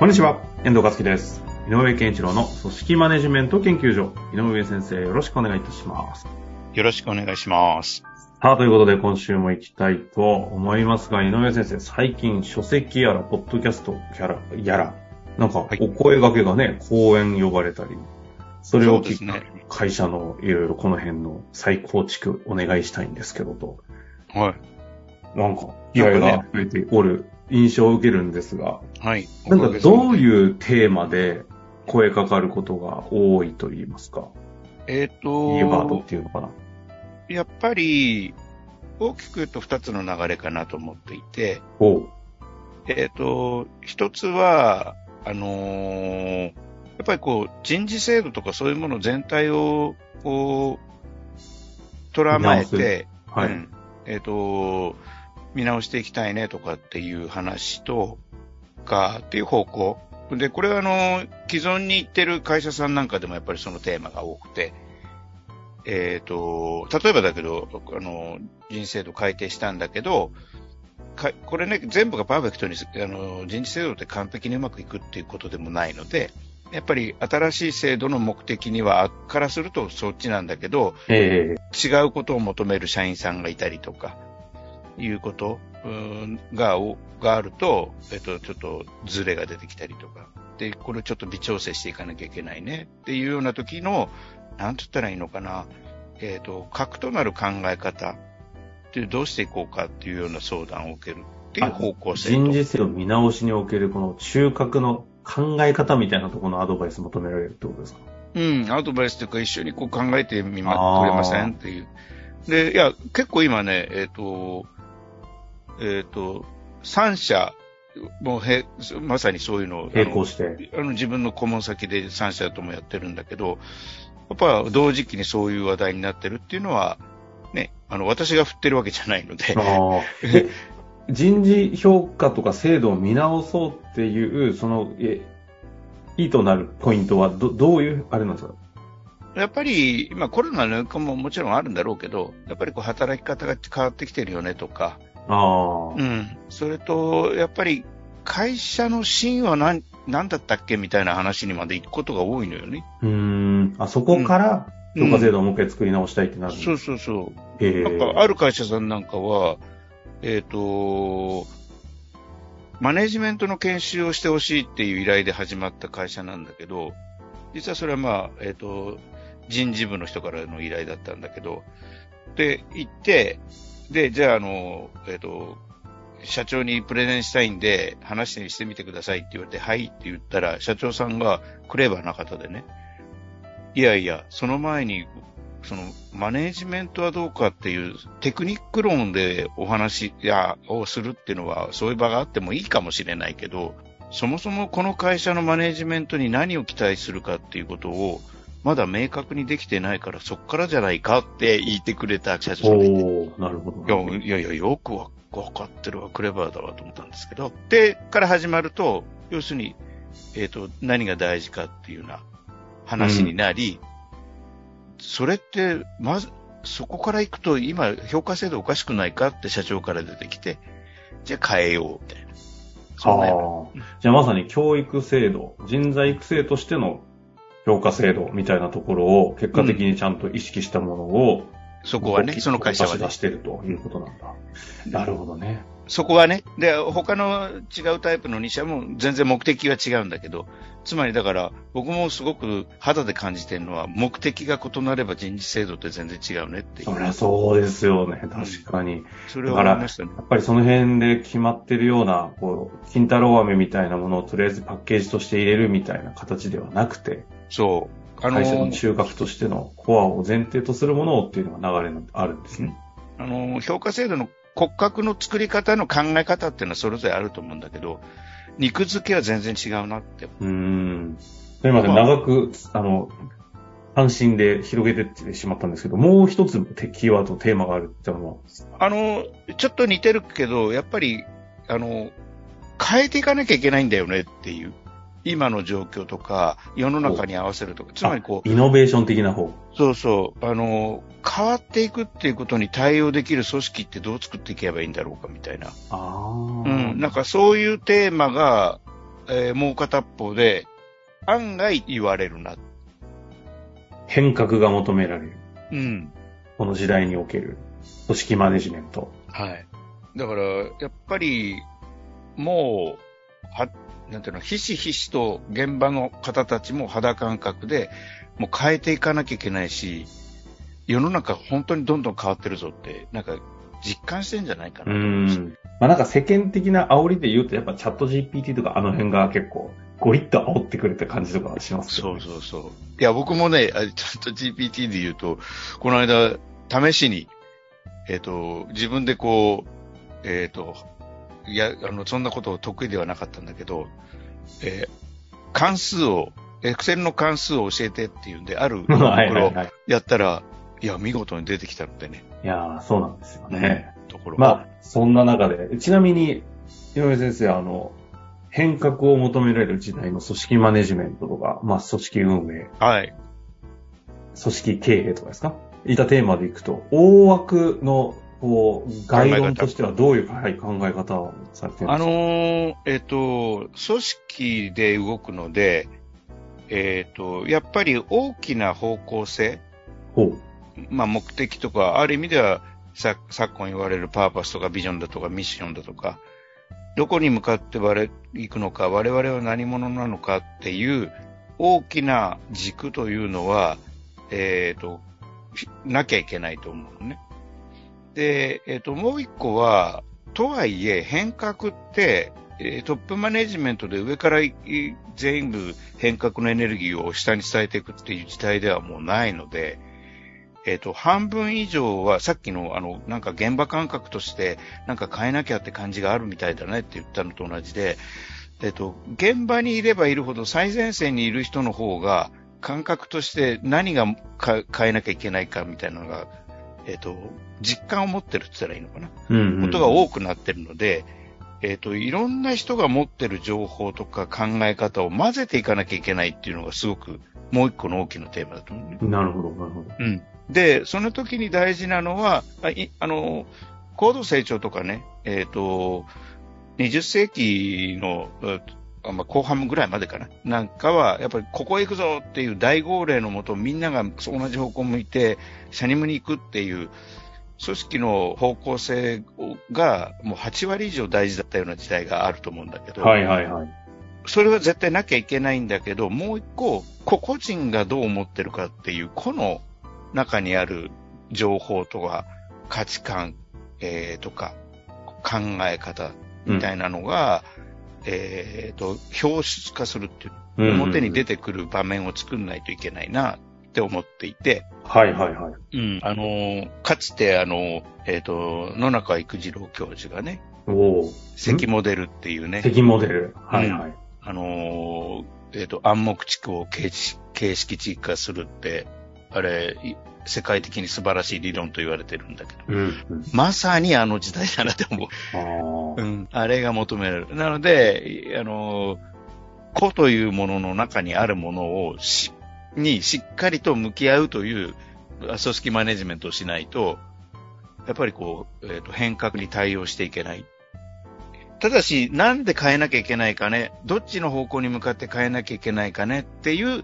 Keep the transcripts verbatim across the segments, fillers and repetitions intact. こんにちは、遠藤和樹です。井上健一郎の組織マネジメント研究所。井上先生、よろしくお願いいたします。よろしくお願いします。さあ、ということで今週も行きたいと思いますが、井上先生、最近書籍やらポッドキャストやら、やらなんかお声掛けがね、はい、講演呼ばれたり、それを聞く、ね、会社のいろいろこの辺の再構築お願いしたいんですけどと、はい、なんか依頼が増えておる印象を受けるんですが、はい、なんかどういうテーマで声かかることが多いと言いますか、えっと、キーワードっていうのかな。やっぱり大きく言うとふたつの流れかなと思っていて、おえっとひとつはあのー、やっぱりこう人事制度とかそういうもの全体をこう捉まえて、はい、うん、えっと見直していきたいねとかっていう話とかっていう方向で、これはあのー、既存に行ってる会社さんなんかでもやっぱりそのテーマが多くて、えっと例えばだけどあのー、人事制度改定したんだけど。かこれね、全部がパーフェクトにあの人事制度って完璧にうまくいくっていうことでもないので、やっぱり新しい制度の目的にはからするとそっちなんだけど、えー、違うことを求める社員さんがいたりとかいうことががあると、えっとちょっとズレが出てきたりとかで、これをちょっと微調整していかなきゃいけないねっていうような時の、なんて言ったらいいのかな、えっと核となる考え方ってどうしていこうかっていうような相談を受けるっていう方向性と、人事制度見直しにおけるこの中核の考え方みたいなところのアドバイス求められるってことですか。うん、アドバイスというか一緒にこう考えてみまくれませんっていう。で、いや結構今ね、えっとえっとさん社もうまさにそういうのを並行してあの自分の顧問先でさん社ともやってるんだけど、やっぱ同時期にそういう話題になってるっていうのは。ね、あの私が振ってるわけじゃないので、あ人事評価とか制度を見直そうっていうそのえいいとなるポイントは ど, どういうあれなんですか。やっぱり今コロナの影響ももちろんあるんだろうけど、やっぱりこう働き方が変わってきてるよねとか、あ、うん、それとやっぱり会社の真は何何だったっけみたいな話にまで行くことが多いのよね。うーん、あそこから、うん、評価制度をもう一回作り直したいってなる、うん、そうそうそう。なんかある会社さんなんかは、えっとマネジメントの研修をしてほしいっていう依頼で始まった会社なんだけど、実はそれはまあ、えっと人事部の人からの依頼だったんだけど、で行って、でじゃああのえっと社長にプレゼンしたいんで話してみしてみてくださいって言われて、はいって言ったら、社長さんがクレバーな方でね、いやいや、その前に、その、マネージメントはどうかっていうテクニック論でお話やをするっていうのは、そういう場があってもいいかもしれないけど、そもそもこの会社のマネージメントに何を期待するかっていうことを、まだ明確にできてないから、そっからじゃないかって言ってくれた社長さんがいて。おー、なるほど、ね。いやいや、よくわかってるわ、クレバーだわと思ったんですけど、で、から始まると、要するに、えっと、何が大事かっていうな、話になり、うん、それってまずそこから行くと今評価制度おかしくないかって社長から出てきて、じゃあ変えようみたいな。そうなの。じゃあまさに教育制度、人材育成としての評価制度みたいなところを結果的にちゃんと意識したものを、うん、そこはね、その会社は、ね、出してるということなんだ。なるほどね。そこはね、で、他の違うタイプのに社も全然目的は違うんだけど、つまりだから僕もすごく肌で感じてるのは、目的が異なれば人事制度って全然違うねっていう。そりゃそうですよね、確かに。うん、それは思いましたね。やっぱりその辺で決まってるような、こう、金太郎飴みたいなものをとりあえずパッケージとして入れるみたいな形ではなくて、そう。あのー、会社の中核としてのコアを前提とするものをっていうのが流れがあるんですね。あのー、評価制度の骨格の作り方の考え方っていうのはそれぞれあると思うんだけど、肉付けは全然違うなって。うーん。すみません、長く、あの、関心で広げてってしまったんですけど、もう一つキーワード、テーマがあるって思う。あの、ちょっと似てるけど、やっぱり、あの、変えていかなきゃいけないんだよねっていう。今の状況とか、世の中に合わせるとか、つまりこう。イノベーション的な方。そうそう。あの、変わっていくっていうことに対応できる組織ってどう作っていけばいいんだろうかみたいな。ああ。うん。なんかそういうテーマが、えー、もう片方で、案外言われるな。変革が求められる。うん。この時代における組織マネジメント。はい。だから、やっぱり、もう、なんていうの、ひしひしと現場の方たちも肌感覚で、もう変えていかなきゃいけないし、世の中本当にどんどん変わってるぞって、なんか実感してんじゃないかなと思います。うん。まあなんか世間的な煽りで言うと、やっぱチャット ジーピーティー とかあの辺が結構、ゴリッと煽ってくれた感じとかしますよね。そうそうそう。いや、僕もね、チャット ジーピーティー で言うと、この間、試しに、えっと、自分でこう、えっと、いや、あの、そんなこと得意ではなかったんだけど、えー、関数を、エクセルの関数を教えてっていうんで、あるところやったら、はいはいはい、いや、見事に出てきたのでね。いや、そうなんですよね。ところまあ、そんな中で、ちなみに、井上先生、あの、変革を求められる時代の組織マネジメントとか、まあ、組織運営。はい。組織経営とかですか？いたテーマでいくと、大枠の、こう、概論としてはどういう、はい、考え方をされているんですか？あのー、えっと、組織で動くので、えっと、やっぱり大きな方向性。ほう。まあ、目的とか、ある意味では、さ、昨今言われるパーパスとかビジョンだとかミッションだとか、どこに向かって行くのか、我々は何者なのかっていう大きな軸というのは、えっと、なきゃいけないと思うね。で、えっと、もう一個は、とはいえ変革って、トップマネジメントで上から全部変革のエネルギーを下に伝えていくっていう時代ではもうないので、えっと、半分以上は、さっきの、あの、なんか現場感覚として、なんか変えなきゃって感じがあるみたいだねって言ったのと同じで、えっと、現場にいればいるほど最前線にいる人の方が、感覚として何が変えなきゃいけないかみたいなのが、えっと、実感を持ってるって言ったらいいのかな。うんうん。ことが多くなってるので、えっと、いろんな人が持ってる情報とか考え方を混ぜていかなきゃいけないっていうのがすごく、もう一個の大きなテーマだと思う。なるほど、なるほど。うん。で、その時に大事なのは、あ, あの、高度成長とかね、えっと、にじゅっ世紀の、まあ、後半ぐらいまでかな。なんかは、やっぱりここへ行くぞっていう大号令のもと、みんなが同じ方向を向いて、シャニムに行くっていう、組織の方向性が、もうはち割以上大事だったような時代があると思うんだけど。はいはいはい。それは絶対なきゃいけないんだけど、もう一個、個々人がどう思ってるかっていう、この、中にある情報とか価値観、えー、とか考え方みたいなのが、うん、えー、と表出化するっていう、うんうんうん、表に出てくる場面を作んないといけないなって思っていて、はいはいはい。うん、あのかつてあのえっ、ー、と野中育次郎教授がね、おお、咳モデルっていうね、咳モデル、はいはい。うん、あのえっ、ー、と暗黙地区を形式地域化するって。あれ、世界的に素晴らしい理論と言われてるんだけど、うんうん、まさにあの時代だなと思う。あ,、うん、あれが求められる。なので、あの、個というものの中にあるものをし、にしっかりと向き合うという組織マネジメントをしないと、やっぱりこう、えーと、変革に対応していけない。ただし、なんで変えなきゃいけないかね、どっちの方向に向かって変えなきゃいけないかねっていう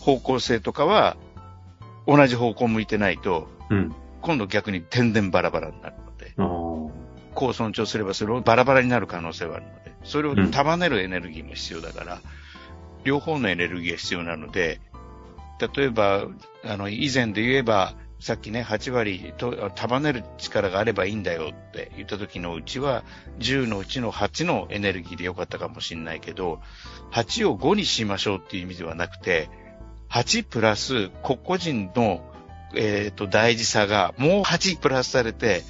方向性とかは、同じ方向向いてないと、うん、今度逆に天然バラバラになるので、こう尊重すればそれをバラバラになる可能性はあるので、それを束ねるエネルギーも必要だから、うん、両方のエネルギーが必要なので、例えば、あの、以前で言えば、さっきね、はち割と束ねる力があればいいんだよって言った時のうちは、じゅうのうちのはちのエネルギーでよかったかもしれないけど、はちをごにしましょうっていう意味ではなくて、はちプラス個々人の、えーと、大事さがもうはちプラスされて、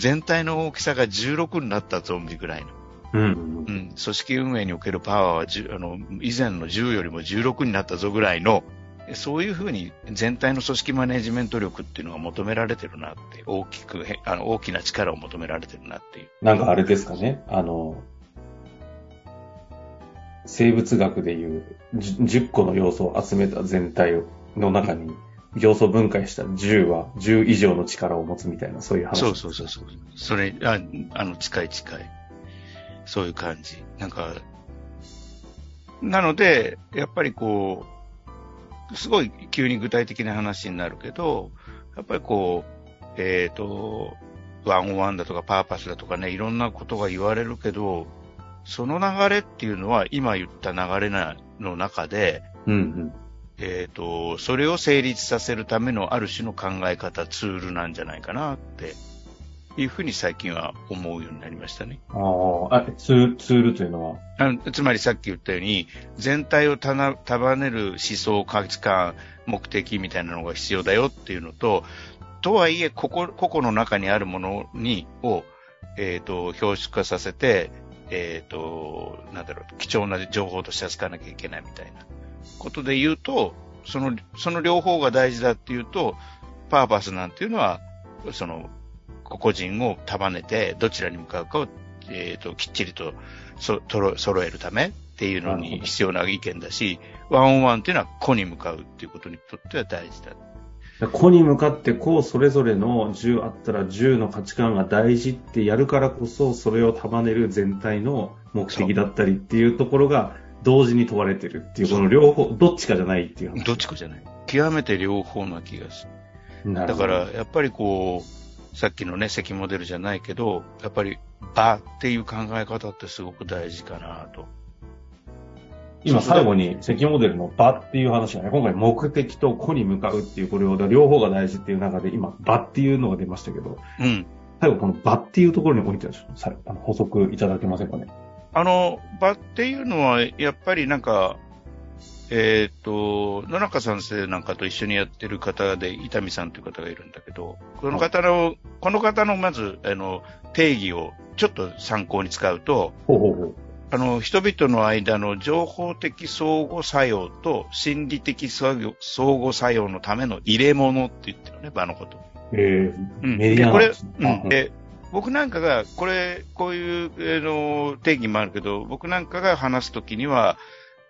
全体の大きさがじゅうろくになったゾンビぐらいの。うんうん、組織運営におけるパワーはあの以前のじゅうよりもじゅうろくになったぞぐらいの、そういうふうに全体の組織マネジメント力っていうのが求められてるなって、大きくあの大きな力を求められてるなっていう、なんかあれですかね、あの生物学でいうじゅっこの要素を集めた全体の中に要素分解したじゅうはじゅう以上の力を持つみたいな、そういう話。そうそうそうそう、それああの近い近い、そういう感じ。なんか、なので、やっぱりこう、すごい急に具体的な話になるけど、やっぱりこう、えっと、ワンオンワンだとかパーパスだとかね、いろんなことが言われるけど、その流れっていうのは今言った流れの中で、うんうん、えっと、それを成立させるためのある種の考え方、ツールなんじゃないかなって。いうふうに最近は思うようになりましたね。ああ、ツール、ツールというのはあのつまりさっき言ったように、全体をたな束ねる思想、価値観、目的みたいなのが必要だよっていうのと、とはいえ、ここ、個々の中にあるものに、を、えっと、表出化させて、えっと、なんだろう、貴重な情報として扱わなきゃいけないみたいなことで言うと、その、その両方が大事だっていうと、パーパスなんていうのは、その、個人を束ねてどちらに向かうかを、えー、ときっちりとそろ揃えるためっていうのに必要な意見だし、ワンオンワンっていうのは個に向かうっていうことにとっては大事だ。個に向かってこうそれぞれのじゅうあったらじゅうの価値観が大事ってやるからこそ、それを束ねる全体の目的だったりっていうところが同時に問われてるっていう、この両方どっちかじゃないっていう話。どっちかじゃない。極めて両方な気がする。だからやっぱりこう。さっきのね、席モデルじゃないけど、やっぱり場っていう考え方ってすごく大事かなと。今最後に席モデルの場っていう話がね、今回目的と個に向かうっていう、これを両方が大事っていう中で、今場っていうのが出ましたけど、うん、最後この場っていうところにおいてはちょっと補足いただけませんかね。あの、場っていうのはやっぱりなんか、えっと、野中先生なんかと一緒にやってる方で、伊丹さんという方がいるんだけど、この方の、この方のまず、あの、定義をちょっと参考に使うと、ほうほうほう、あの、人々の間の情報的相互作用と心理的相互作用のための入れ物って言ってるね、場のこと。へぇ、うん、メディアなんですね。うん、僕なんかが、これ、こういう、えの、定義もあるけど、僕なんかが話すときには、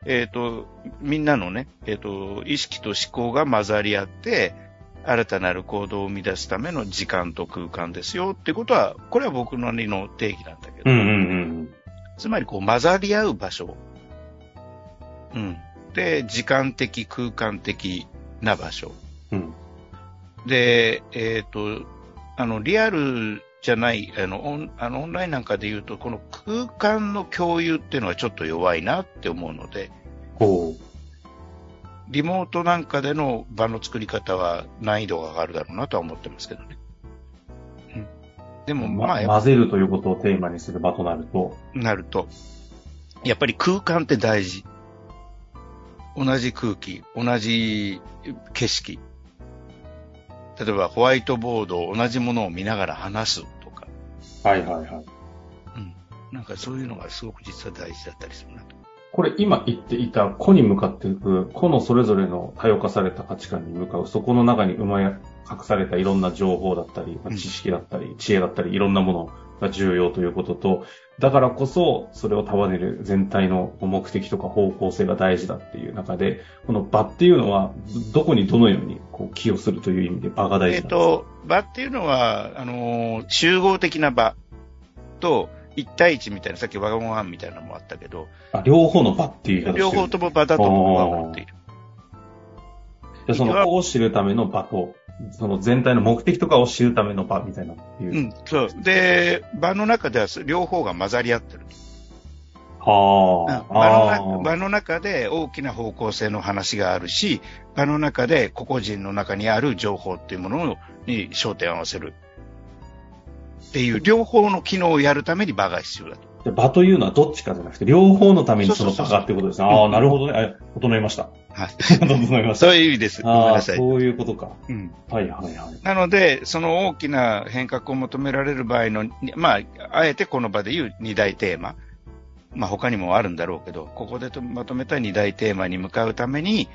えっと、みんなのね、えっと、意識と思考が混ざり合って、新たなる行動を生み出すための時間と空間ですよってことは、これは僕なりの定義なんだけど。うんうんうん、つまり、こう、混ざり合う場所。うん。で、時間的、空間的な場所。うん、で、えっと、あの、リアルじゃない、あの、オン、あのオンラインなんかで言うと、この空間の共有っていうのはちょっと弱いなって思うので、ほう。リモートなんかでの場の作り方は難易度が上がるだろうなとは思ってますけどね。うん、でも、まあ、ま、混ぜるということをテーマにする場となると。なると。やっぱり空間って大事。同じ空気、同じ景色。例えばホワイトボードを同じものを見ながら話すとか。はいはいはい。うん。なんかそういうのがすごく実は大事だったりするなと。これ今言っていた個に向かっていく、個のそれぞれの多様化された価値観に向かう、そこの中に生まれ隠されたいろんな情報だったり、知識だったり、知恵だったり、いろんなものが重要ということと、だからこそそれを束ねる全体の目的とか方向性が大事だっていう中で、この場っていうのはどこにどのようにこう寄与するという意味で場が大事なんですか？えっと、場っていうのは、あのー、集合的な場と、一対一みたいな、さっきワンワンみたいなのもあったけど、あ、両方の場っていう、両方とも場だと僕は思っている。じゃその場を知るための場と、その全体の目的とかを知るための場みたいなっていう。うん、そう。で、場の中では両方が混ざり合ってる。はあ。場の中、場の中で大きな方向性の話があるし、場の中で個々人の中にある情報っていうものに焦点を合わせる。っていう両方の機能をやるために場が必要だと。で場というのはどっちかじゃなくて両方のためにその場がってことですね。ああ、なるほどね。整いました。はい。整いました。そういう意味です。ごめんなさい。そういうことか。うん。はいはいはい。なので、その大きな変革を求められる場合の、まあ、あえてこの場で言う二大テーマ。まあ他にもあるんだろうけど、ここでまとめた二大テーマに向かうために、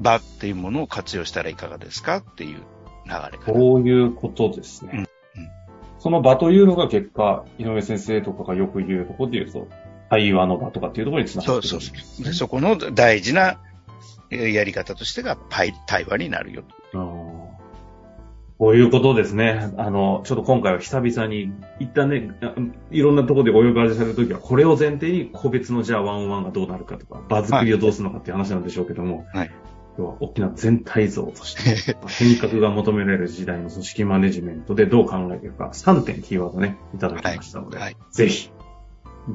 場っていうものを活用したらいかがですかっていう流れかな。そういうことですね。うん。その場というのが結果、井上先生とかがよく言うところで言うと、対話の場とかっていうところにつながっているんですね。そうそうそう。そこの大事なやり方としてが対話になるよと。こういうことですね。あの、ちょっと今回は久々に、一旦ね、いろんなところでお呼び出しされるときは、これを前提に個別のじゃあワンオンワンがどうなるかとか、場作りをどうするのかっていう話なんでしょうけども、はいはい今日は大きな全体像として変革が求められる時代の組織マネジメントでどう考えていくかさんてんキーワードねいただきましたので、はいはい、ぜひ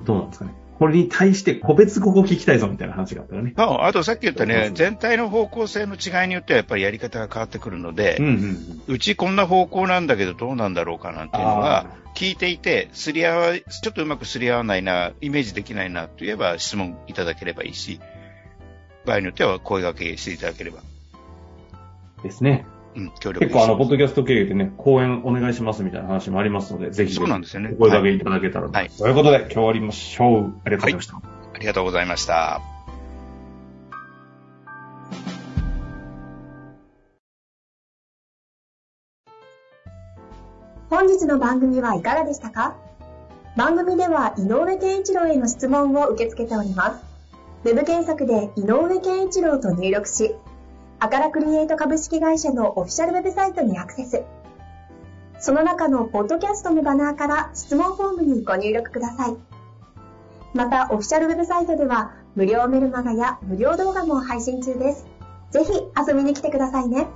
どうなんですかねこれに対して個別ここ聞きたいぞみたいな話があったらね、まあ、あとさっき言ったね全体の方向性の違いによってはやっぱりやり方が変わってくるので、うんうんうん、うちこんな方向なんだけどどうなんだろうかなんていうのが聞いていてすり合わちょっとうまくすり合わないなイメージできないなといえば質問いただければいいし場合によっては声掛けしていただければですね、うん、協力結構あのポッドキャスト経由でね講演お願いしますみたいな話もありますのでぜひそうなんですよね声掛けいただけたらと、はい、ということで今日終わりましょう。ありがとうございました、はい、ありがとうございました。本日の番組はいかがでしたか。番組では井上健一郎への質問を受け付けております。ウェブ検索で井上健一郎と入力し、アカラクリエイト株式会社のオフィシャルウェブサイトにアクセス。その中のポッドキャストのバナーから質問フォームにご入力ください。また、オフィシャルウェブサイトでは無料メルマガや無料動画も配信中です。ぜひ遊びに来てくださいね。